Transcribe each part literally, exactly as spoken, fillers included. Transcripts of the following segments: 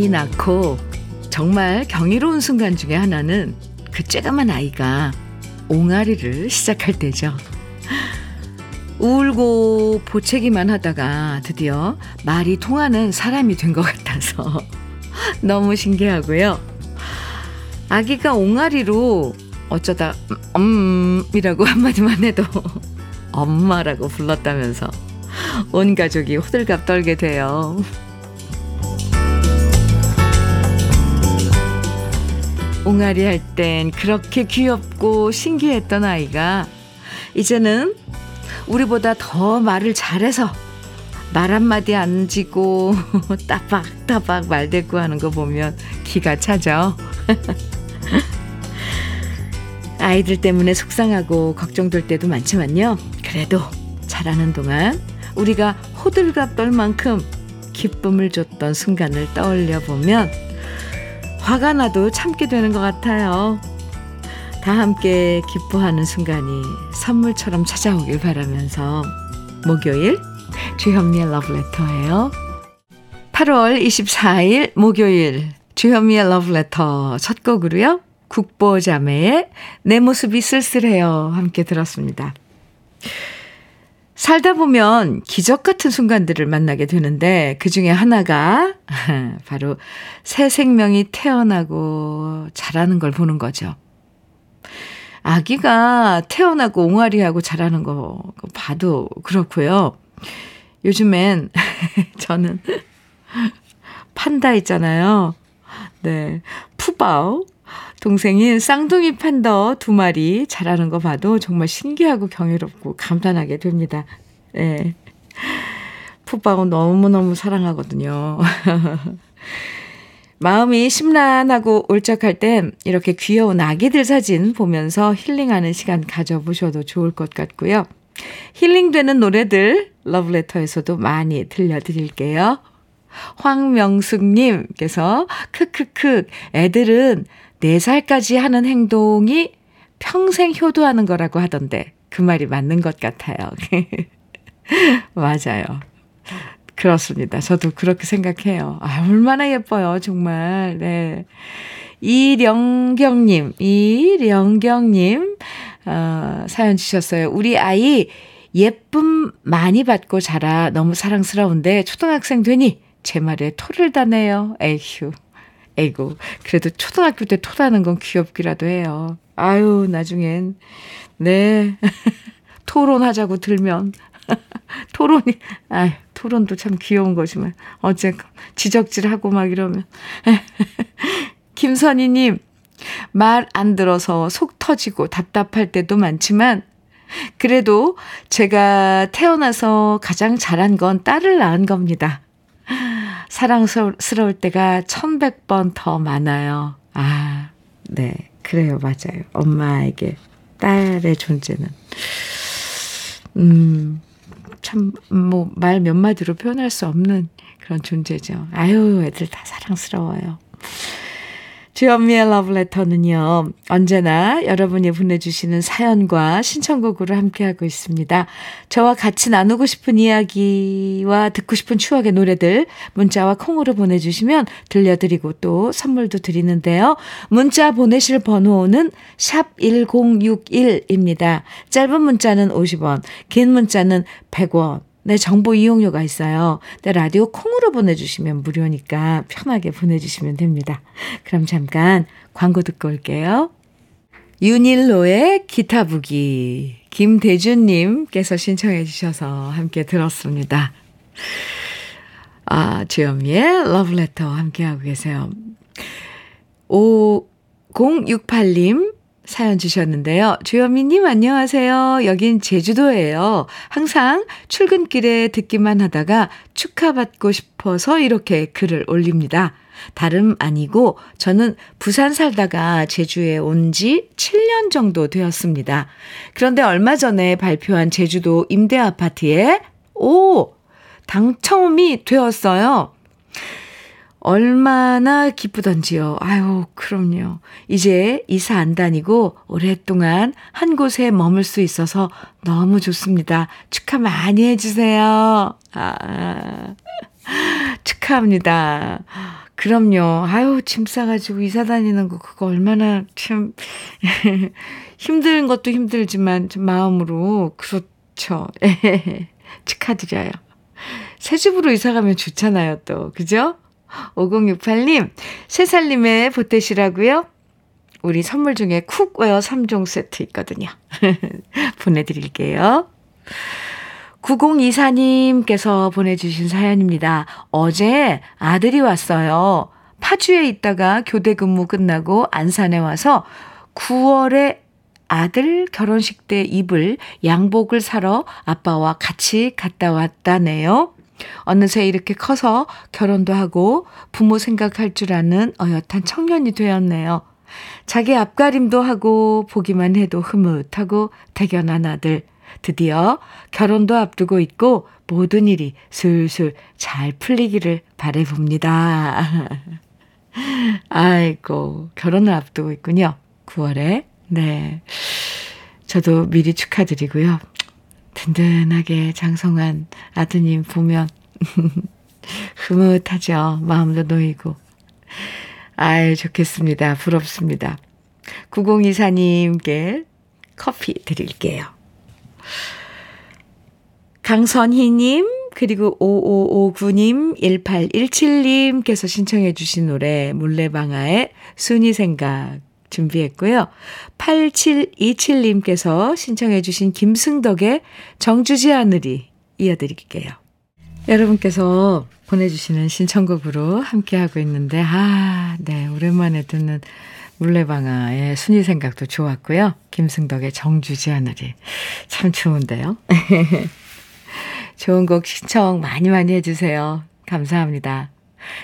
아이 낳고 정말 경이로운 순간 중에 하나는 그 쬐까만 아이가 옹알이를 시작할 때죠. 울고 보채기만 하다가 드디어 말이 통하는 사람이 된 것 같아서 너무 신기하고요. 아기가 옹알이로 어쩌다 엄이라고 한마디만 해도 엄마라고 불렀다면서 온 가족이 호들갑 떨게 돼요. 옹알이 할 땐 그렇게 귀엽고 신기했던 아이가 이제는 우리보다 더 말을 잘해서 말 한마디 안 지고 따박따박 말대꾸하는 거 보면 기가 차죠. 아이들 때문에 속상하고 걱정될 때도 많지만요. 그래도 자라는 동안 우리가 호들갑 떨 만큼 기쁨을 줬던 순간을 떠올려보면 화가 나도 참게 되는 것 같아요. 다 함께 기뻐하는 순간이 선물처럼 찾아오길 바라면서 목요일 주현미의 러브레터예요. 팔월 이십사일 목요일 주현미의 러브레터 첫 곡으로요. 국보자매의 내 모습이 쓸쓸해요 함께 들었습니다. 살다 보면 기적 같은 순간들을 만나게 되는데 그 중에 하나가 바로 새 생명이 태어나고 자라는 걸 보는 거죠. 아기가 태어나고 옹알이하고 자라는 거 봐도 그렇고요. 요즘엔 저는 판다 있잖아요. 네, 푸바오 동생인 쌍둥이 판더 두 마리 자라는 거 봐도 정말 신기하고 경이롭고 감탄하게 됩니다. 네, 푸바오 너무너무 사랑하거든요. 마음이 심란하고 울적할 땐 이렇게 귀여운 아기들 사진 보면서 힐링하는 시간 가져보셔도 좋을 것 같고요. 힐링되는 노래들 러브레터에서도 많이 들려드릴게요. 황명숙님께서 크크크 애들은 네 살까지 하는 행동이 평생 효도하는 거라고 하던데 그 말이 맞는 것 같아요. 맞아요. 그렇습니다. 저도 그렇게 생각해요. 아, 얼마나 예뻐요, 정말. 네. 이령경님, 이령경님, 어, 사연 주셨어요. 우리 아이 예쁨 많이 받고 자라 너무 사랑스러운데 초등학생 되니 제 말에 토를 다네요. 에휴, 에이고. 그래도 초등학교 때 토다는 건 귀엽기라도 해요. 아유, 나중엔. 네. 토론하자고 들면. 토론이, 아유. 토론도 참 귀여운 거지만 어쨌건 지적질하고 막 이러면. 김선희님, 말 안 들어서 속 터지고 답답할 때도 많지만 그래도 제가 태어나서 가장 잘한 건 딸을 낳은 겁니다. 사랑스러울 때가 천백 번 더 많아요. 아, 네, 그래요, 맞아요. 엄마에게 딸의 존재는. 음... 참, 뭐, 말 몇 마디로 표현할 수 없는 그런 존재죠. 아유, 애들 다 사랑스러워요. 주현미의 러브레터는요, 언제나 여러분이 보내주시는 사연과 신청곡으로 함께하고 있습니다. 저와 같이 나누고 싶은 이야기와 듣고 싶은 추억의 노래들, 문자와 콩으로 보내주시면 들려드리고 또 선물도 드리는데요. 문자 보내실 번호는 샵 천육십일입니다. 짧은 문자는 오십 원, 긴 문자는 백 원. 네, 정보 이용료가 있어요. 네, 라디오 콩으로 보내주시면 무료니까 편하게 보내주시면 됩니다. 그럼 잠깐 광고 듣고 올게요. 윤일로의 기타부기 김대준님께서 신청해 주셔서 함께 들었습니다. 아, 주현미의 러브레터 함께하고 계세요. 오공육팔 님 사연 주셨는데요. 주현미님 안녕하세요. 여긴 제주도예요. 항상 출근길에 듣기만 하다가 축하받고 싶어서 이렇게 글을 올립니다. 다름 아니고 저는 부산 살다가 제주에 온 지 칠 년 정도 되었습니다. 그런데 얼마 전에 발표한 제주도 임대아파트에 오! 당첨이 되었어요. 얼마나 기쁘던지요. 아유, 그럼요. 이제 이사 안 다니고 오랫동안 한 곳에 머물 수 있어서 너무 좋습니다. 축하 많이 해주세요. 아, 축하합니다. 그럼요. 아유, 짐 싸가지고 이사 다니는 거 그거 얼마나 참 힘든 것도 힘들지만 좀 마음으로 그렇죠. 축하드려요. 새 집으로 이사 가면 좋잖아요 또. 그죠? 오공육팔 님 새살림에 보태시라고요? 우리 선물 중에 쿡웨어 삼 종 세트 있거든요. 보내드릴게요. 구공이사 님께서 보내주신 사연입니다. 어제 아들이 왔어요. 파주에 있다가 교대 근무 끝나고 안산에 와서 구월에 아들 결혼식 때 입을 양복을 사러 아빠와 같이 갔다 왔다네요. 어느새 이렇게 커서 결혼도 하고 부모 생각할 줄 아는 어엿한 청년이 되었네요. 자기 앞가림도 하고 보기만 해도 흐뭇하고 대견한 아들. 드디어 결혼도 앞두고 있고 모든 일이 슬슬 잘 풀리기를 바라봅니다. 아이고, 결혼을 앞두고 있군요. 구월에. 네, 저도 미리 축하드리고요. 든든하게 장성한 아드님 보면 흐뭇하죠. 마음도 놓이고. 아유, 좋겠습니다. 부럽습니다. 구공이사 님께 커피 드릴게요. 강선희님 그리고 오오오구 님, 일팔일칠 님께서 신청해 주신 노래 물레방아의 순이 생각 준비했고요. 팔칠이칠 님께서 신청해 주신 김승덕의 정주지 하늘이 이어드릴게요. 여러분께서 보내주시는 신청곡으로 함께하고 있는데 아, 네, 오랜만에 듣는 물레방아의 순이 생각도 좋았고요. 김승덕의 정주지 하늘이 참 좋은데요. 좋은 곡 신청 많이 많이 해주세요. 감사합니다.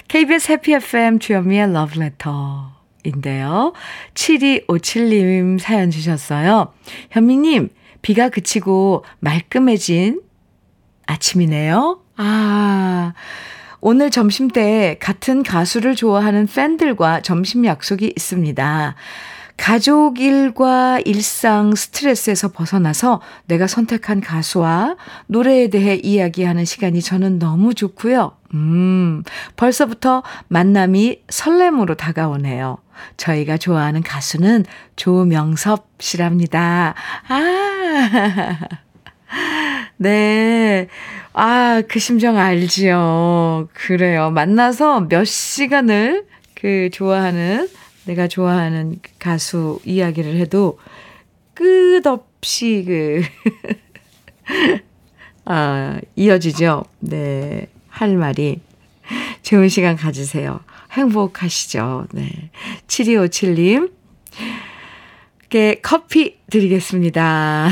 케이비에스 해피 에프엠 주현미의 러브레터 인데요. 칠이오칠 님 사연 주셨어요. 현미님, 비가 그치고 말끔해진 아침이네요. 아, 오늘 점심 때 같은 가수를 좋아하는 팬들과 점심 약속이 있습니다. 가족 일과 일상 스트레스에서 벗어나서 내가 선택한 가수와 노래에 대해 이야기하는 시간이 저는 너무 좋고요. 음, 벌써부터 만남이 설렘으로 다가오네요. 저희가 좋아하는 가수는 조명섭 씨랍니다. 아, 네. 아, 그 심정 알지요. 그래요. 만나서 몇 시간을 그 좋아하는 내가 좋아하는 가수 이야기를 해도 끝없이 그 아, 이어지죠. 네, 할 말이. 좋은 시간 가지세요. 행복하시죠. 네, 칠이오칠 님께 커피 드리겠습니다.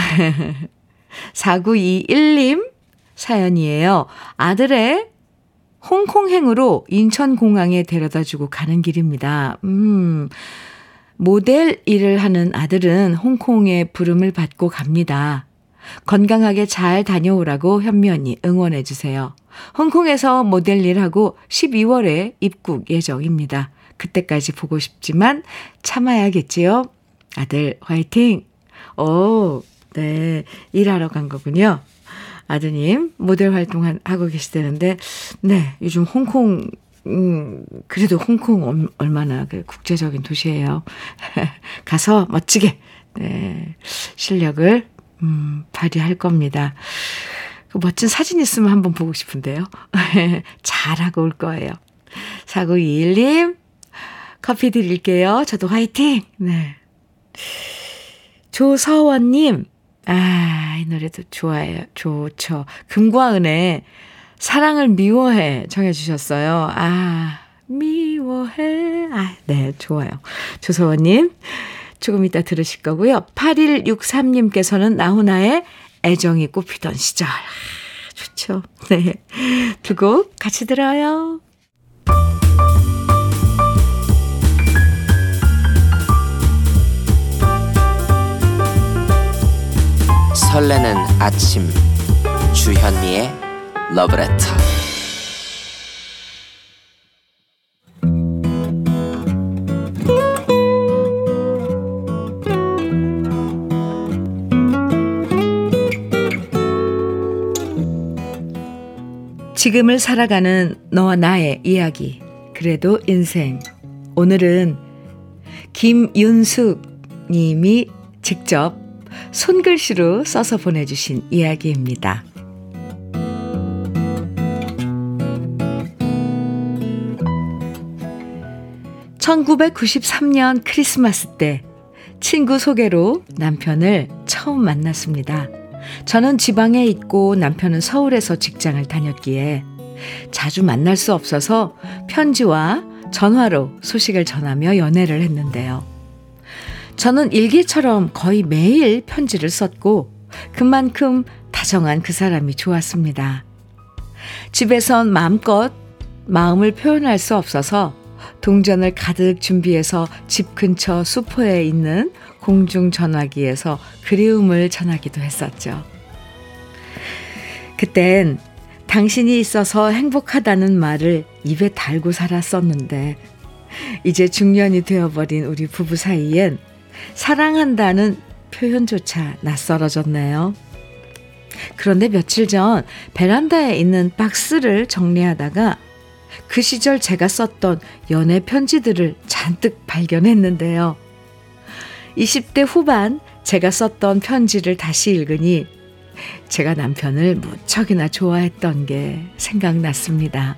사구이일 님 사연이에요. 아들의 홍콩행으로 인천공항에 데려다주고 가는 길입니다. 음, 모델 일을 하는 아들은 홍콩의 부름을 받고 갑니다. 건강하게 잘 다녀오라고 현미 언니 응원해주세요. 홍콩에서 모델 일하고 십이월에 입국 예정입니다. 그때까지 보고 싶지만 참아야겠지요. 아들 화이팅! 오, 네, 일하러 간 거군요. 아드님 모델 활동하고 계시다는데 네, 요즘 홍콩 음, 그래도 홍콩 얼마나 그 국제적인 도시예요. 가서 멋지게 네, 실력을 음, 발휘할 겁니다. 그 멋진 사진 있으면 한번 보고 싶은데요. 잘하고 올 거예요. 사구이일 님 커피 드릴게요. 저도 화이팅. 네. 조서원님 아, 이 노래도 좋아요. 좋죠. 금과 은의 사랑을 미워해 정해 주셨어요. 아, 미워해. 아, 네, 좋아요. 조서원님 조금 이따 들으실 거고요. 팔일육삼 님께서는 나훈아의 애정이 꽃피던 시절. 좋죠. 네, 두 곡 같이 들어요. 설레는 아침 주현미의 러브레터. 지금을 살아가는 너와 나의 이야기 그래도 인생. 오늘은 김윤숙 님이 직접 손글씨로 써서 보내주신 이야기입니다. 천구백구십삼 년 크리스마스 때 친구 소개로 남편을 처음 만났습니다. 저는 지방에 있고 남편은 서울에서 직장을 다녔기에 자주 만날 수 없어서 편지와 전화로 소식을 전하며 연애를 했는데요. 저는 일기처럼 거의 매일 편지를 썼고 그만큼 다정한 그 사람이 좋았습니다. 집에선 마음껏 마음을 표현할 수 없어서 동전을 가득 준비해서 집 근처 수포에 있는 공중전화기에서 그리움을 전하기도 했었죠. 그땐 당신이 있어서 행복하다는 말을 입에 달고 살았었는데 이제 중년이 되어버린 우리 부부 사이엔 사랑한다는 표현조차 낯설어졌네요. 그런데 며칠 전 베란다에 있는 박스를 정리하다가 그 시절 제가 썼던 연애 편지들을 잔뜩 발견했는데요. 이십 대 후반 제가 썼던 편지를 다시 읽으니 제가 남편을 무척이나 좋아했던 게 생각났습니다.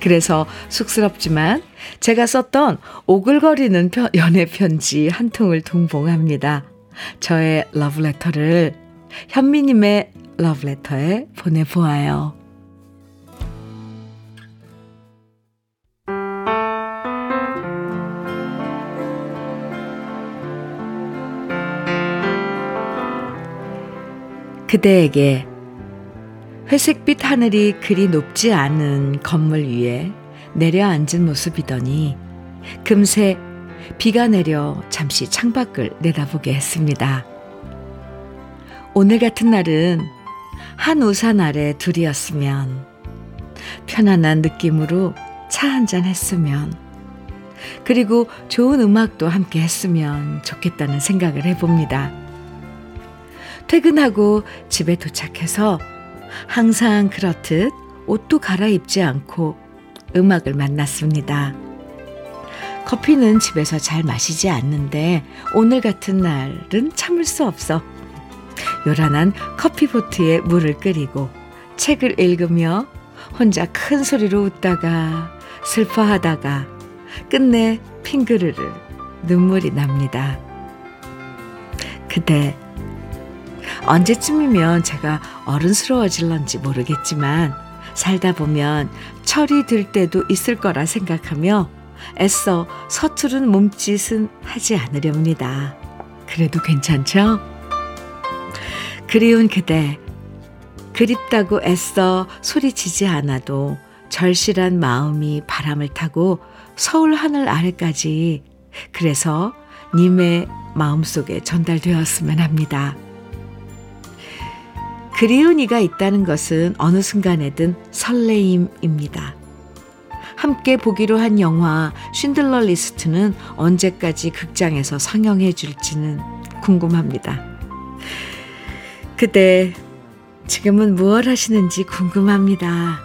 그래서 쑥스럽지만 제가 썼던 오글거리는 연애 편지 한 통을 동봉합니다. 저의 러브레터를 현미님의 러브레터에 보내보아요. 그대에게. 회색빛 하늘이 그리 높지 않은 건물 위에 내려앉은 모습이더니 금세 비가 내려 잠시 창밖을 내다보게 했습니다. 오늘 같은 날은 한 우산 아래 둘이었으면, 편안한 느낌으로 차 한잔 했으면, 그리고 좋은 음악도 함께 했으면 좋겠다는 생각을 해봅니다. 퇴근하고 집에 도착해서 항상 그렇듯 옷도 갈아입지 않고 음악을 만났습니다. 커피는 집에서 잘 마시지 않는데 오늘 같은 날은 참을 수 없어 요란한 커피포트에 물을 끓이고 책을 읽으며 혼자 큰 소리로 웃다가 슬퍼하다가 끝내 핑그르르 눈물이 납니다. 그대. 언제쯤이면 제가 어른스러워질런지 모르겠지만 살다 보면 철이 들 때도 있을 거라 생각하며 애써 서투른 몸짓은 하지 않으렵니다. 그래도 괜찮죠? 그리운 그대. 그립다고 애써 소리치지 않아도 절실한 마음이 바람을 타고 서울 하늘 아래까지, 그래서 님의 마음속에 전달되었으면 합니다. 그리운 이가 있다는 것은 어느 순간에든 설레임입니다. 함께 보기로 한 영화 신들러 리스트는 언제까지 극장에서 상영해 줄지는 궁금합니다. 그대, 지금은 무엇 하시는지 궁금합니다.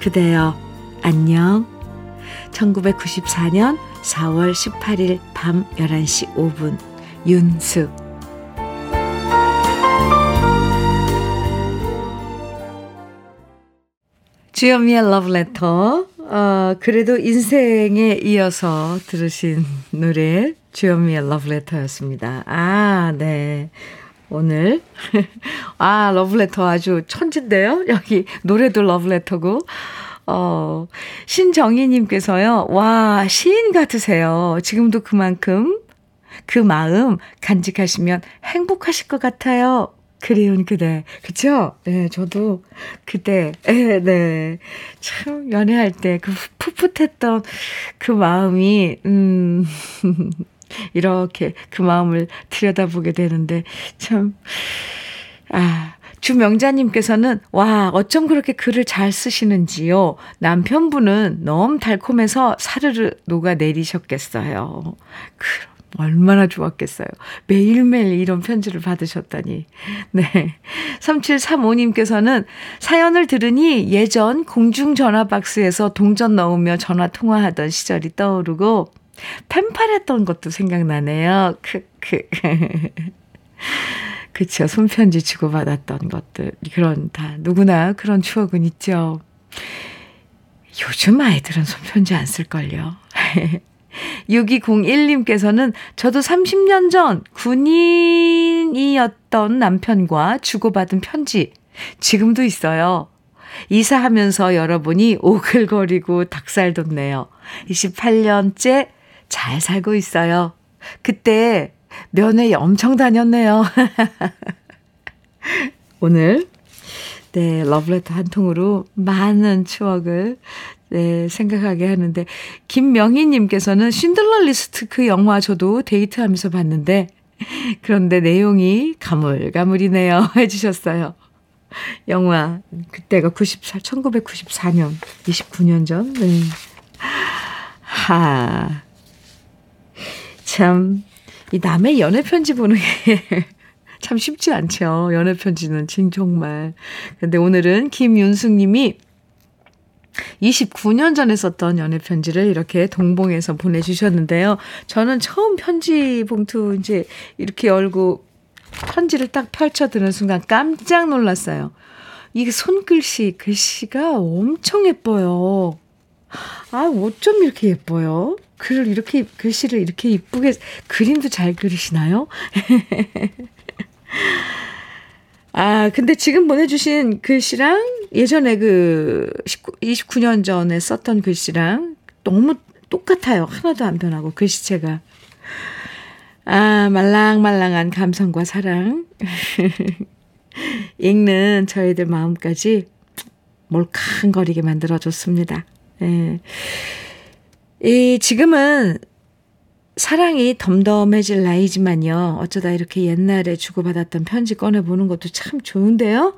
그대여, 안녕. 천구백구십사 년 사월 십팔 일 밤 열한 시 오 분, 윤숙. 주현미의 러브레터. 어, 그래도 인생에 이어서 들으신 노래 주현미의 러브레터였습니다. 아, 네. 오늘 아, 러브레터 아주 천진데요. 여기 노래도 러브레터고. 어, 신정희 님께서요. 와, 시인 같으세요. 지금도 그만큼 그 마음 간직하시면 행복하실 것 같아요. 그리운 그대. 그쵸? 네, 저도 그때, 네, 네. 참, 연애할 때 그 풋풋했던 그 마음이, 음, 이렇게 그 마음을 들여다보게 되는데, 참, 아. 주명자님께서는 와, 어쩜 그렇게 글을 잘 쓰시는지요. 남편분은 너무 달콤해서 사르르 녹아내리셨겠어요. 그럼. 얼마나 좋았겠어요. 매일매일 이런 편지를 받으셨다니. 네. 삼칠삼오님께서는 사연을 들으니 예전 공중전화 박스에서 동전 넣으며 전화 통화하던 시절이 떠오르고 펜팔했던 것도 생각나네요. 크크. 그렇죠. 손편지 주고받았던 것들. 그런 다 누구나 그런 추억은 있죠. 요즘 아이들은 손편지 안 쓸걸요. 육이공일님께서는 저도 삼십 년 전 군인이었던 남편과 주고받은 편지 지금도 있어요. 이사하면서 열어보니 오글거리고 닭살 돋네요. 이십팔 년째 잘 살고 있어요. 그때 면회 엄청 다녔네요. 오늘 네, 러브레터 한 통으로 많은 추억을 네, 생각하게 하는데 김명희님께서는 신들러 리스트 그 영화 저도 데이트하면서 봤는데 그런데 내용이 가물가물이네요 해주셨어요. 영화 그때가 구십사, 천구백구십사년 이십구 년 전. 네. 하, 참 이 남의 연애편지 보는 게 참 쉽지 않죠. 연애편지는 진 정말. 근데 오늘은 김윤숙님이 이십구 년 전에 썼던 연애편지를 이렇게 동봉해서 보내주셨는데요. 저는 처음 편지 봉투 이제 이렇게 열고 편지를 딱 펼쳐드는 순간 깜짝 놀랐어요. 이게 손글씨, 글씨가 엄청 예뻐요. 아, 어쩜 이렇게 예뻐요? 글을 이렇게, 글씨를 이렇게 예쁘게, 그림도 잘 그리시나요? 아, 근데 지금 보내주신 글씨랑 예전에 그 이십구 년 전에 썼던 글씨랑 너무 똑같아요. 하나도 안 변하고, 글씨체가. 아, 말랑말랑한 감성과 사랑. 읽는 저희들 마음까지 몰캉거리게 만들어줬습니다. 예. 이 지금은 사랑이 덤덤해질 나이지만요. 어쩌다 이렇게 옛날에 주고받았던 편지 꺼내보는 것도 참 좋은데요.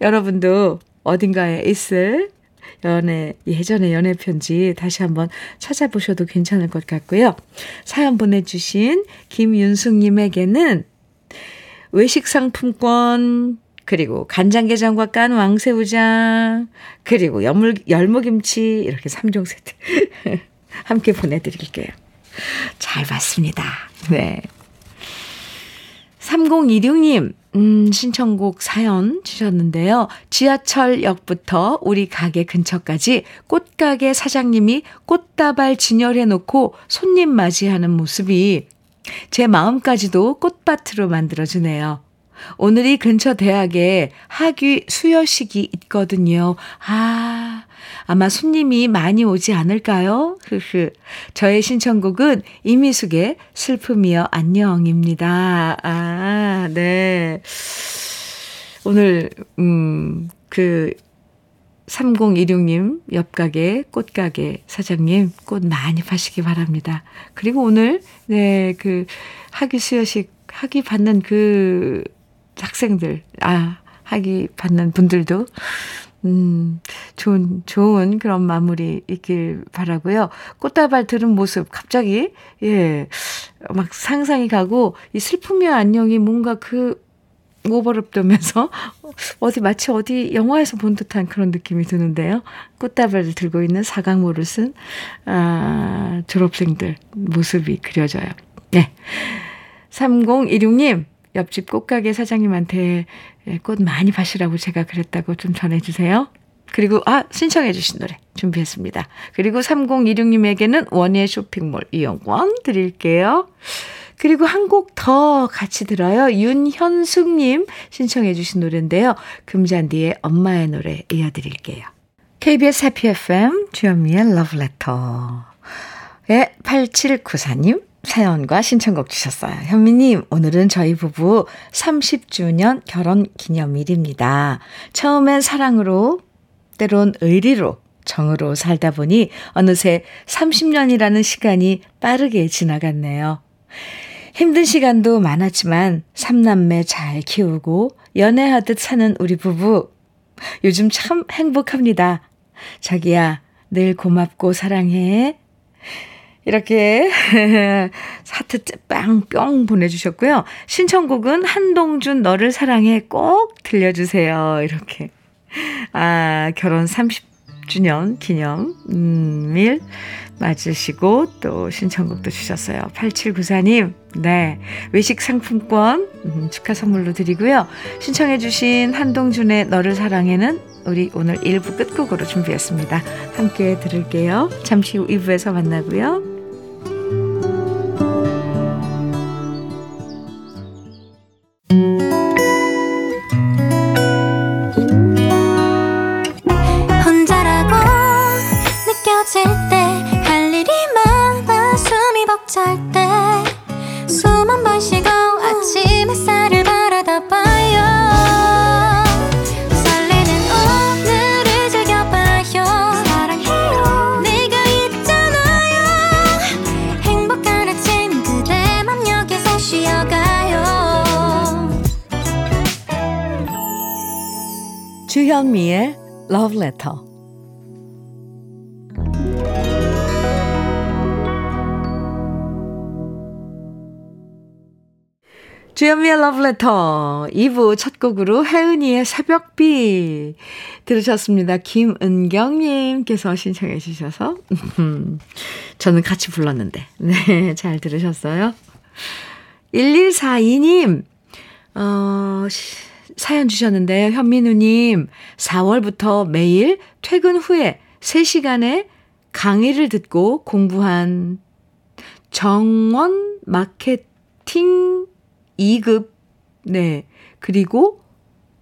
여러분도 어딘가에 있을 연애, 예전의 연애 편지 다시 한번 찾아보셔도 괜찮을 것 같고요. 사연 보내주신 김윤숙님에게는 외식 상품권, 그리고 간장게장과 깐 왕새우장, 그리고 열무, 열무김치 이렇게 삼 종 세트 함께 보내드릴게요. 잘 봤습니다. 네. 삼공이육님 음, 신청곡 사연 주셨는데요. 지하철역부터 우리 가게 근처까지 꽃가게 사장님이 꽃다발 진열해놓고 손님 맞이하는 모습이 제 마음까지도 꽃밭으로 만들어주네요. 오늘이 근처 대학에 학위 수여식이 있거든요. 아, 아마 손님이 많이 오지 않을까요? 흐흐. 저의 신청곡은 이미숙의 슬픔이여 안녕입니다. 아, 네. 오늘 음, 그 삼공이육님 옆가게 꽃가게 사장님 꽃 많이 파시기 바랍니다. 그리고 오늘 네, 그 학위 수여식 학위 받는 그 학생들, 아, 학위 받는 분들도, 음, 좋은, 좋은 그런 마무리 있길 바라고요. 꽃다발 들은 모습, 갑자기, 예, 막 상상이 가고, 이 슬픔의 안녕이 뭔가 그, 오버랩되면서, 어디, 마치 어디 영화에서 본 듯한 그런 느낌이 드는데요. 꽃다발을 들고 있는 사각모를 쓴, 아, 졸업생들 모습이 그려져요. 네. 삼공일육님. 옆집 꽃가게 사장님한테 꽃 많이 파시라고 제가 그랬다고 좀 전해주세요. 그리고 아 신청해 주신 노래 준비했습니다. 그리고 삼공이육님에게는 원예 쇼핑몰 이용권 드릴게요. 그리고 한 곡 더 같이 들어요. 윤현숙님 신청해 주신 노래인데요. 금잔디의 엄마의 노래 이어드릴게요. 케이비에스 해피 에프엠 주현미의 러브레터 예, 팔칠구사님 사연과 신청곡 주셨어요. 현미님, 오늘은 저희 부부 삼십 주년 결혼 기념일입니다. 처음엔 사랑으로, 때론 의리로, 정으로 살다 보니 어느새 삼십 년이라는 시간이 빠르게 지나갔네요. 힘든 시간도 많았지만 삼남매 잘 키우고 연애하듯 사는 우리 부부. 요즘 참 행복합니다. 자기야, 늘 고맙고 사랑해. 이렇게 하트 빵 뿅 보내주셨고요. 신청곡은 한동준 너를 사랑해 꼭 들려주세요. 이렇게 아 결혼 삼십 주년 기념일 맞으시고 또 신청곡도 주셨어요. 팔칠구사 님 네 외식 상품권 음, 축하 선물로 드리고요. 신청해 주신 한동준의 너를 사랑해는 우리 오늘 일 부 끝곡으로 준비했습니다. 함께 들을게요. 잠시 후 이 부에서 만나고요. 주현미의 러브레터. 주현미의 러브레터 이 부 첫 곡으로 혜은이의 새벽비 들으셨습니다. 김은경님께서 신청해 주셔서 저는 같이 불렀는데 네, 잘 들으셨어요. 일일사이 님 어, 사연 주셨는데요. 현민우님 사월부터 매일 퇴근 후에 세 시간의 강의를 듣고 공부한 정원 마케팅 이 급, 네. 그리고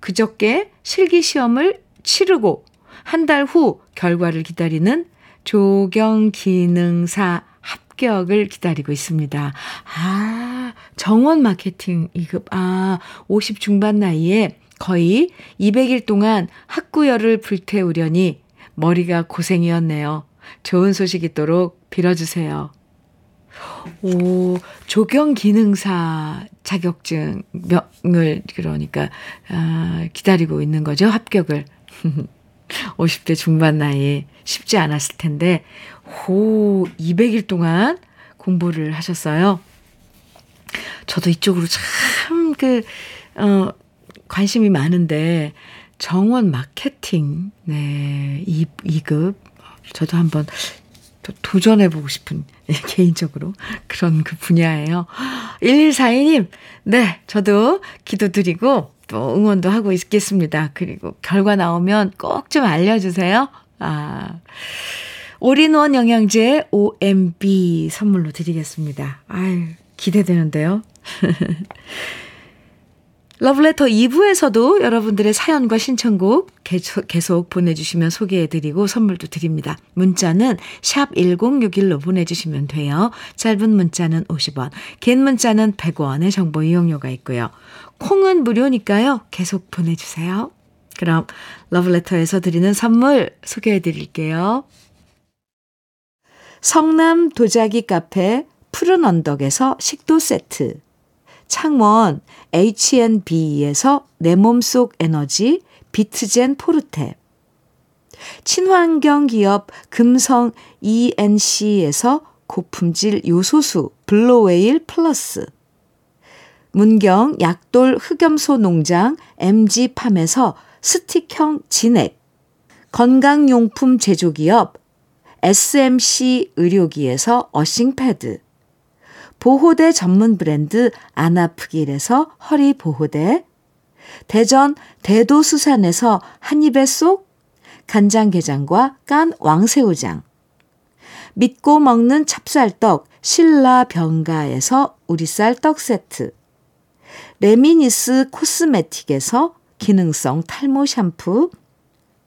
그저께 실기시험을 치르고 한 달 후 결과를 기다리는 조경기능사 합격을 기다리고 있습니다. 아, 정원 마케팅 이 급. 아, 오십 중반 나이에 거의 이백 일 동안 학구열을 불태우려니 머리가 고생이었네요. 좋은 소식 있도록 빌어주세요. 오, 조경기능사 자격증을 그러니까 아, 기다리고 있는 거죠. 합격을. 오십 대 중반 나이에 쉽지 않았을 텐데 오, 이백 일 동안 공부를 하셨어요. 저도 이쪽으로 참 그 어, 관심이 많은데 정원 마케팅 네, 이 급 저도 한번 도전해보고 싶은 개인적으로 그런 그 분야예요. 일일사이 님 네 저도 기도드리고 또 응원도 하고 있겠습니다. 그리고 결과 나오면 꼭 좀 알려주세요. 아, 올인원 영양제 오엠비 선물로 드리겠습니다. 아유 기대되는데요. 러브레터 이 부에서도 여러분들의 사연과 신청곡 계속, 계속 보내주시면 소개해드리고 선물도 드립니다. 문자는 샵 일공육일로 보내주시면 돼요. 짧은 문자는 오십 원, 긴 문자는 백 원의 정보 이용료가 있고요. 콩은 무료니까요. 계속 보내주세요. 그럼 러브레터에서 드리는 선물 소개해드릴게요. 성남 도자기 카페 푸른 언덕에서 식도 세트, 창원 에이치앤비에서 내 몸속 에너지 비트젠 포르테, 친환경 기업 금성 이엔씨에서 고품질 요소수 블루웨일 플러스, 문경 약돌 흑염소 농장 엠지팜에서 스틱형 진액, 건강용품 제조기업 에스엠씨 의료기에서 어싱패드, 보호대 전문 브랜드 안아프길에서 허리보호대, 대전 대도수산에서 한입에 쏙 간장게장과 깐 왕새우장, 믿고 먹는 찹쌀떡 신라병가에서 우리쌀 떡세트, 레미니스 코스메틱에서 기능성 탈모 샴푸,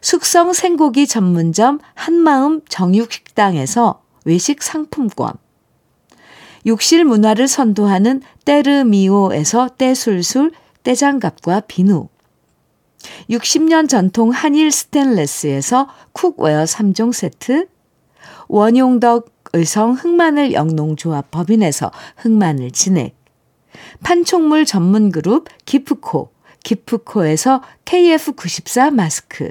숙성 생고기 전문점 한마음 정육식당에서 외식 상품권, 욕실 문화를 선도하는 때르미오에서 때술술, 때장갑과 비누, 육십 년 전통 한일 스테인레스에서 쿡웨어 삼 종 세트, 원용덕 의성 흑마늘 영농조합 법인에서 흑마늘 진액, 판촉물 전문 그룹 기프코, 기프코에서 케이에프 구십사 마스크,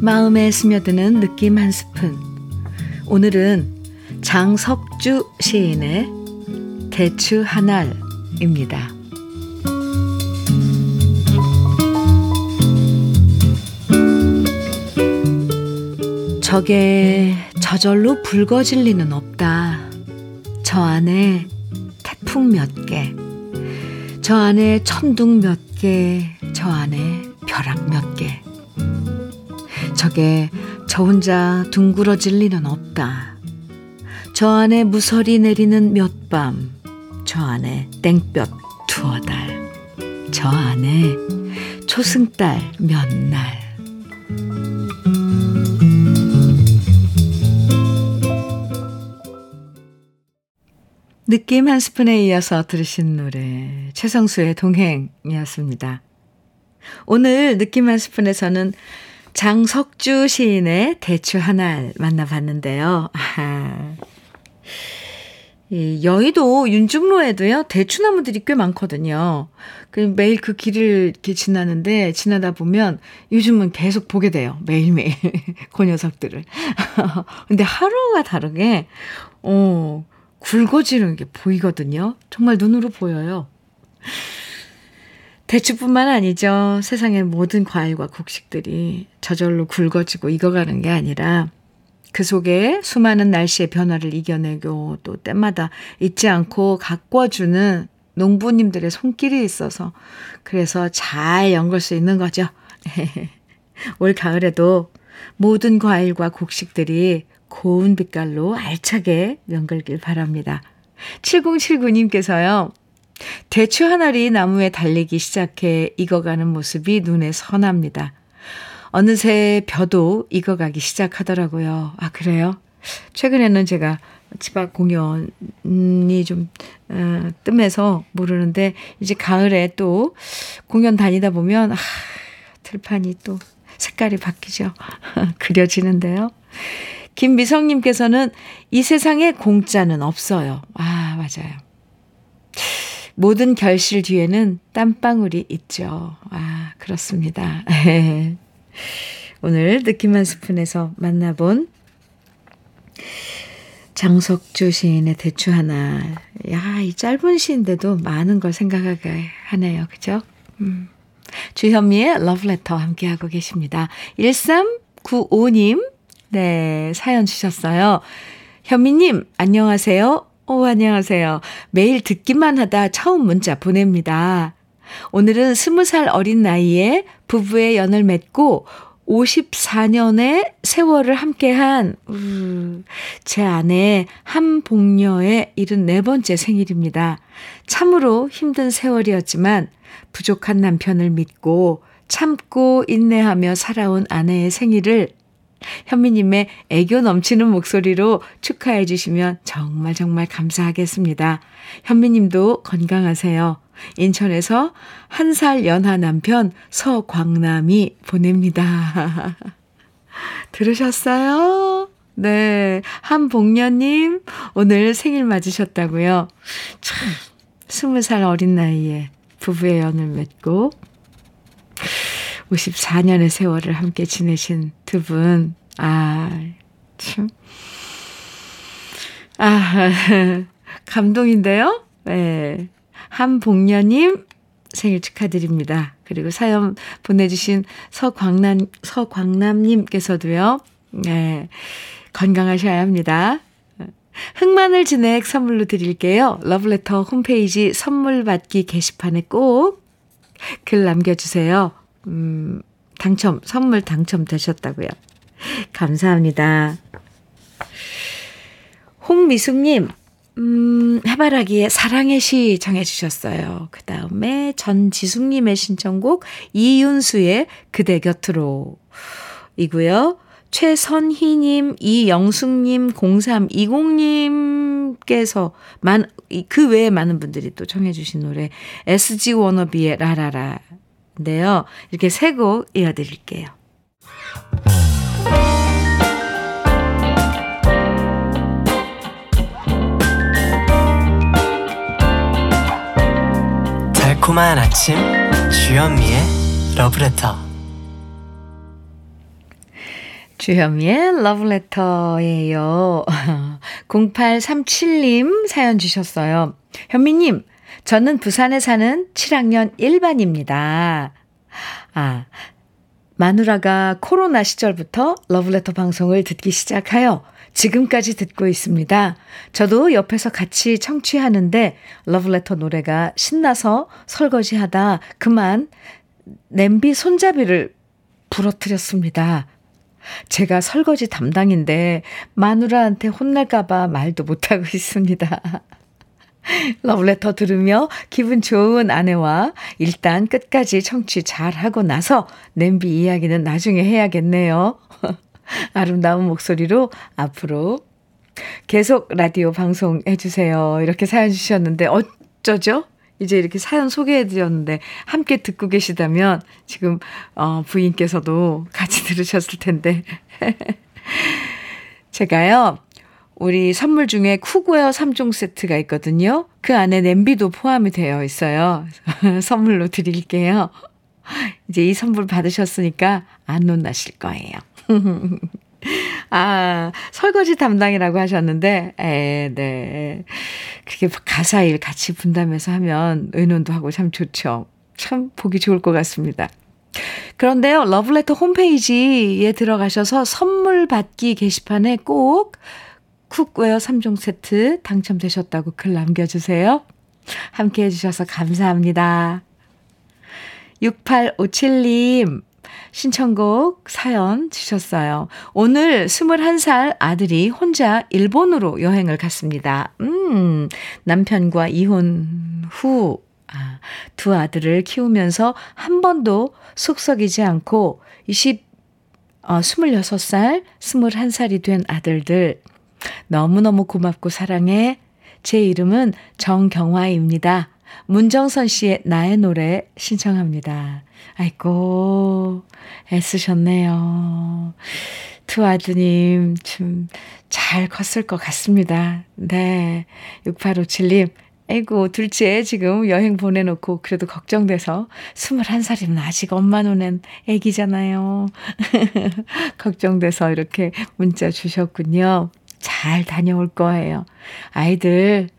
마음에 스며드는 느낌 한 스푼. 오늘은 장석주 시인의 대추 한 알입니다. 저게 저절로 붉어질 리는 없다. 저 안에 태풍 몇 개, 저 안에 천둥 몇 개, 저 안에 벼락 몇 개. 저게 저 혼자 둥그러질 리는 없다. 저 안에 무설이 내리는 몇 밤, 저 안에 땡볕 두어 달, 저 안에 초승달 몇 날. 느낌 한 스푼에 이어서 들으신 노래, 최성수의 동행이었습니다. 오늘 느낌 한 스푼에서는 장석주 시인의 대추 한 알 만나봤는데요. 아, 이 여의도 윤중로에도요, 대추나무들이 꽤 많거든요. 매일 그 길을 이렇게 지나는데, 지나다 보면 요즘은 계속 보게 돼요. 매일매일. 그 녀석들을. 근데 하루가 다르게, 어, 굵어지는 게 보이거든요. 정말 눈으로 보여요. 대추뿐만 아니죠. 세상의 모든 과일과 곡식들이 저절로 굵어지고 익어가는 게 아니라 그 속에 수많은 날씨의 변화를 이겨내고 또 때마다 잊지 않고 가꿔주는 농부님들의 손길이 있어서 그래서 잘 연걸 수 있는 거죠. 올 가을에도 모든 과일과 곡식들이 고운 빛깔로 알차게 연걸길 바랍니다. 칠공칠구 님께서요. 대추 한 알이 나무에 달리기 시작해 익어가는 모습이 눈에 선합니다. 어느새 벼도 익어가기 시작하더라고요. 아, 그래요? 최근에는 제가 집 앞 공연이 좀 어, 뜸해서 모르는데 이제 가을에 또 공연 다니다 보면 아, 들판이 또 색깔이 바뀌죠. 그려지는데요. 김미성님께서는 이 세상에 공짜는 없어요. 아, 맞아요. 모든 결실 뒤에는 땀방울이 있죠. 아, 그렇습니다. 오늘 느낌 한 스푼에서 만나본 장석주 시인의 대추 하나. 야, 이 짧은 시인데도 많은 걸 생각하게 하네요. 그죠? 음. 주현미의 러브레터 함께하고 계십니다. 일삼구오 님, 네, 사연 주셨어요. 현미님, 안녕하세요. 오, 안녕하세요. 매일 듣기만 하다 처음 문자 보냅니다. 오늘은 스무 살 어린 나이에 부부의 연을 맺고 오십사 년의 세월을 함께한 음, 제 아내 한복녀의 일흔네 번째 생일입니다. 참으로 힘든 세월이었지만 부족한 남편을 믿고 참고 인내하며 살아온 아내의 생일을 현미님의 애교 넘치는 목소리로 축하해 주시면 정말 정말 감사하겠습니다. 현미님도 건강하세요. 인천에서 한 살 연하 남편 서광남이 보냅니다. 들으셨어요? 네, 한복녀님 오늘 생일 맞으셨다고요. 참, 스무 살 어린 나이에 부부의 연을 맺고 오십사 년의 세월을 함께 지내신 두 분, 아, 참, 아, 감동인데요? 네. 한복녀님, 생일 축하드립니다. 그리고 사연 보내주신 서광남, 서광남님께서도요. 네, 건강하셔야 합니다. 흑마늘 진액 선물로 드릴게요. 러브레터 홈페이지 선물 받기 게시판에 꼭 글 남겨주세요. 음, 당첨, 선물 당첨되셨다고요. 감사합니다. 홍미숙님, 음, 해바라기의 사랑의 시 정해주셨어요. 그 다음에 전지숙님의 신청곡 이윤수의 그대 곁으로 이고요. 최선희님, 이영숙님, 공삼이공님께서 만, 그 외에 많은 분들이 또 청해주신 노래 에스지 워너비의 라라라인데요. 이렇게 세 곡 이어드릴게요. 달콤한 아침 주현미의 러브레터. 주현미의 러브레터예요. 공팔삼칠님 사연 주셨어요. 현미님, 저는 부산에 사는 칠학년 일반입니다. 아, 마누라가 코로나 시절부터 러브레터 방송을 듣기 시작하여 지금까지 듣고 있습니다. 저도 옆에서 같이 청취하는데 러브레터 노래가 신나서 설거지하다 그만 냄비 손잡이를 부러뜨렸습니다. 제가 설거지 담당인데 마누라한테 혼날까봐 말도 못하고 있습니다. 러브레터 들으며 기분 좋은 아내와 일단 끝까지 청취 잘하고 나서 냄비 이야기는 나중에 해야겠네요. 아름다운 목소리로 앞으로 계속 라디오 방송해주세요. 이렇게 사연 주셨는데 어쩌죠? 이제 이렇게 사연 소개해드렸는데 함께 듣고 계시다면 지금 어, 부인께서도 같이 들으셨을 텐데 제가요, 우리 선물 중에 쿡웨어 삼 종 세트가 있거든요. 그 안에 냄비도 포함이 되어 있어요. 선물로 드릴게요. 이제 이 선물 받으셨으니까 안 혼나실 거예요. 아, 설거지 담당이라고 하셨는데, 에, 네. 그렇게 가사일 같이 분담해서 하면 의논도 하고 참 좋죠. 참 보기 좋을 것 같습니다. 그런데요, 러브레터 홈페이지에 들어가셔서 선물 받기 게시판에 꼭 쿡웨어 삼 종 세트 당첨되셨다고 글 남겨주세요. 함께 해주셔서 감사합니다. 육팔오칠님. 신청곡 사연 주셨어요. 오늘 스물한 살 아들이 혼자 일본으로 여행을 갔습니다. 음, 남편과 이혼 후 아, 두 아들을 키우면서 한 번도 속썩이지 않고 스물여섯 살, 스물한 살이 된 아들들 너무너무 고맙고 사랑해. 제 이름은 정경화입니다. 문정선 씨의 나의 노래 신청합니다. 아이고, 애쓰셨네요. 두 아드님 참 잘 컸을 것 같습니다. 네, 육팔오칠님, 아이고, 둘째 지금 여행 보내놓고 그래도 걱정돼서 스물한 살이면 아직 엄마 눈엔 애기잖아요. 걱정돼서 이렇게 문자 주셨군요. 잘 다녀올 거예요. 아이들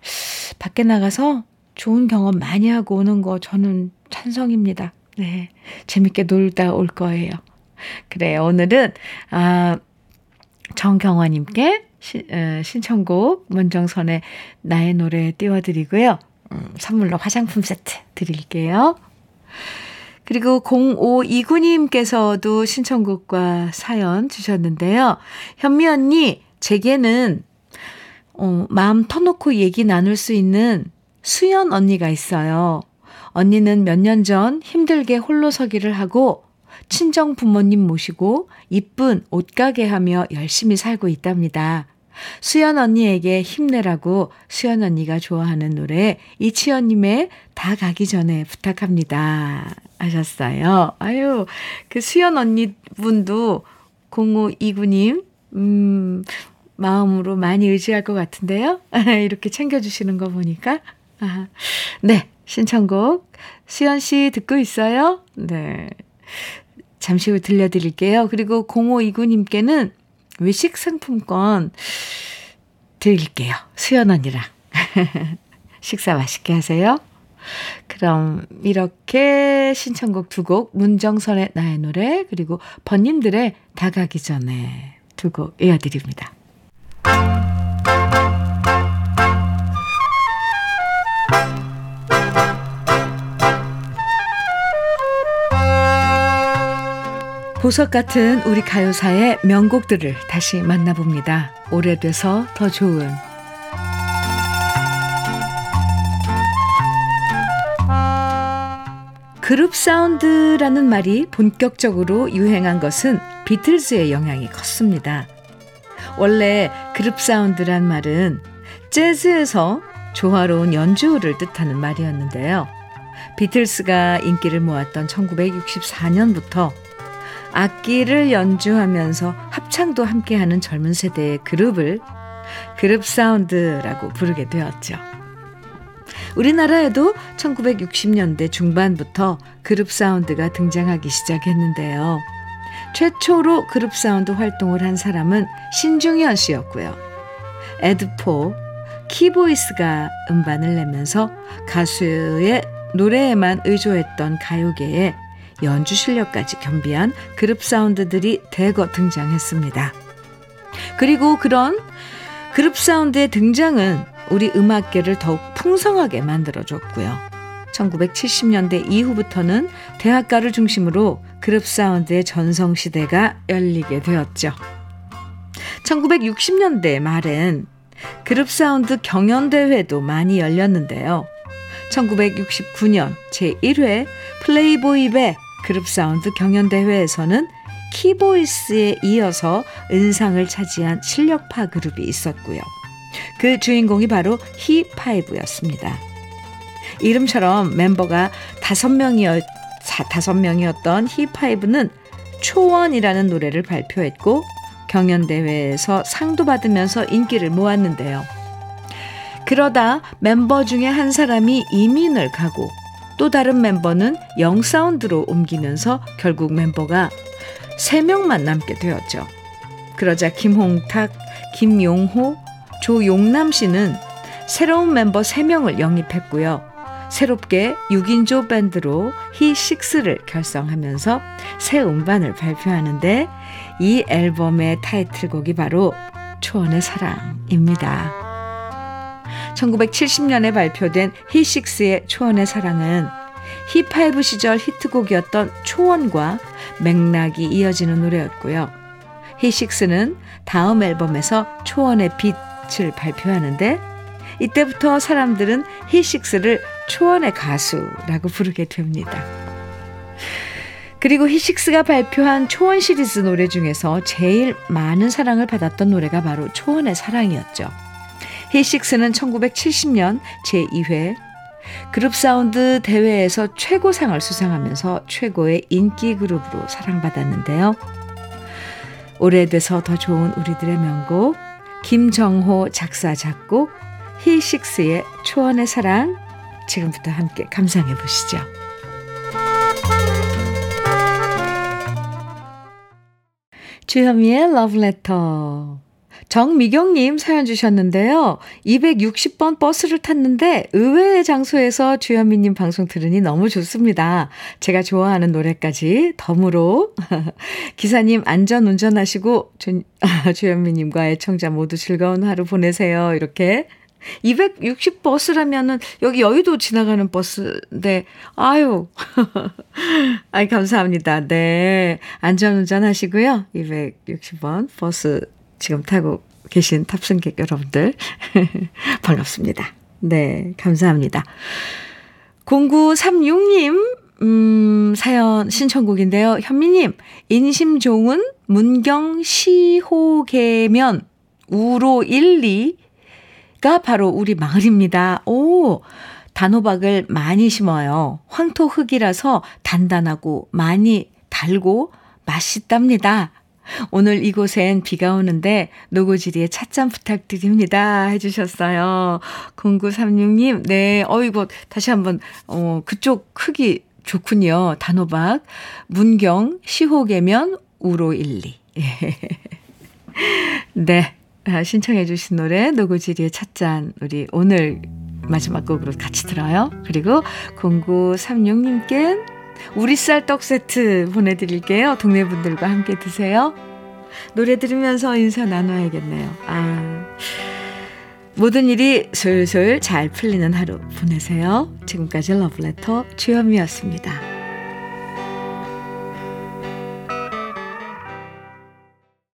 밖에 나가서 좋은 경험 많이 하고 오는 거 저는 찬성입니다. 네, 재밌게 놀다 올 거예요. 그래요. 오늘은 아, 정경화님께 시, 에, 신청곡 문정선의 나의 노래 띄워드리고요. 음, 선물로 화장품 세트 드릴게요. 그리고 공오이구님께서도 신청곡과 사연 주셨는데요. 현미 언니, 제게는 어, 마음 터놓고 얘기 나눌 수 있는 수연 언니가 있어요. 언니는 몇 년 전 힘들게 홀로서기를 하고 친정 부모님 모시고 이쁜 옷가게 하며 열심히 살고 있답니다. 수연 언니에게 힘내라고 수연 언니가 좋아하는 노래 이치현님의 다 가기 전에 부탁합니다 하셨어요. 아유, 그 수연 언니 분도 공오이구님 음, 마음으로 많이 의지할 것 같은데요. 이렇게 챙겨주시는 거 보니까 아, 네, 신청곡 수연 씨 듣고 있어요. 네, 잠시 후 들려드릴게요. 그리고 공오이구님께는 외식 상품권 드릴게요. 수연 언니랑 식사 맛있게 하세요. 그럼 이렇게 신청곡 두 곡, 문정선의 나의 노래 그리고 번님들의 다가기 전에 두 곡 이어드립니다. 보석 같은 우리 가요사의 명곡들을 다시 만나봅니다. 오래돼서 더 좋은. 그룹 사운드라는 말이 본격적으로 유행한 것은 비틀즈의 영향이 컸습니다. 원래 그룹 사운드란 말은 재즈에서 조화로운 연주를 뜻하는 말이었는데요. 비틀스가 인기를 모았던 천구백육십사 년부터 악기를 연주하면서 합창도 함께하는 젊은 세대의 그룹을 그룹 사운드라고 부르게 되었죠. 우리나라에도 천구백육십 년대 중반부터 그룹 사운드가 등장하기 시작했는데요. 최초로 그룹 사운드 활동을 한 사람은 신중현 씨였고요. 애드포, 키보이스가 음반을 내면서 가수의 노래에만 의존했던 가요계에 연주 실력까지 겸비한 그룹 사운드들이 대거 등장했습니다. 그리고 그런 그룹 사운드의 등장은 우리 음악계를 더욱 풍성하게 만들어줬고요. 천구백칠십 년대 이후부터는 대학가를 중심으로 그룹 사운드의 전성시대가 열리게 되었죠. 천구백육십 년대 말엔 그룹 사운드 경연대회도 많이 열렸는데요. 천구백육십구 년 제일 회 플레이보이배 그룹 사운드 경연대회에서는 키보이스에 이어서 은상을 차지한 실력파 그룹이 있었고요. 그 주인공이 바로 히파이브였습니다. 이름처럼 멤버가 다섯 명이었, 다섯 명이었던 히파이브는 초원이라는 노래를 발표했고 경연대회에서 상도 받으면서 인기를 모았는데요. 그러다 멤버 중에 한 사람이 이민을 가고 또 다른 멤버는 영사운드로 옮기면서 결국 멤버가 세 명만 남게 되었죠. 그러자 김홍탁, 김용호, 조용남 씨는 새로운 멤버 세 명을 영입했고요. 새롭게 육 인조 밴드로 히식스를 결성하면서 새 음반을 발표하는데 이 앨범의 타이틀곡이 바로 초원의 사랑입니다. 천구백칠십 년에 발표된 히식스의 초원의 사랑은 히파이브 시절 히트곡이었던 초원과 맥락이 이어지는 노래였고요. 히식스는 다음 앨범에서 초원의 빛을 발표하는데 이때부터 사람들은 히식스를 초원의 가수라고 부르게 됩니다. 그리고 히식스가 발표한 초원 시리즈 노래 중에서 제일 많은 사랑을 받았던 노래가 바로 초원의 사랑이었죠. 히식스는 천구백칠십 년 제이 회 그룹 사운드 대회에서 최고상을 수상하면서 최고의 인기 그룹으로 사랑받았는데요. 오래돼서 더 좋은 우리들의 명곡 김정호 작사 작곡 히식스의 초원의 사랑 지금부터 함께 감상해 보시죠. 주현미의 러브레터 정미경님 사연 주셨는데요. 이백육십 번 버스를 탔는데 의외의 장소에서 주현미님 방송 들으니 너무 좋습니다. 제가 좋아하는 노래까지 덤으로 기사님 안전 운전하시고 주, 주현미님과 애청자 모두 즐거운 하루 보내세요. 이렇게 이백육십 버스라면은 여기 여의도 지나가는 버스인데 아유 아이 감사합니다. 네 안전 운전하시고요. 이백육십 번 버스 지금 타고 계신 탑승객 여러분들 반갑습니다. 네, 감사합니다. 공구삼육 님 음, 사연 신청곡인데요. 현미님, 인심종은 문경 시호계면 우로 일이가 바로 우리 마을입니다. 오, 단호박을 많이 심어요. 황토 흙이라서 단단하고 많이 달고 맛있답니다. 오늘 이곳엔 비가 오는데 노고지리에 찻잔 부탁드립니다 해주셨어요. 공구삼육 님 네 어이구 다시 한번 어, 그쪽 흙이 좋군요. 단호박 문경 시호계면 우로일리 예. 네 신청해 주신 노래 노고지리의 찻잔 우리 오늘 마지막 곡으로 같이 들어요. 그리고 공구삼육 님께는 우리 쌀 떡 세트 보내드릴게요. 동네 분들과 함께 드세요. 노래 들으면서 인사 나눠야겠네요. 아, 모든 일이 솔솔 잘 풀리는 하루 보내세요. 지금까지 러브레터 주현미였습니다.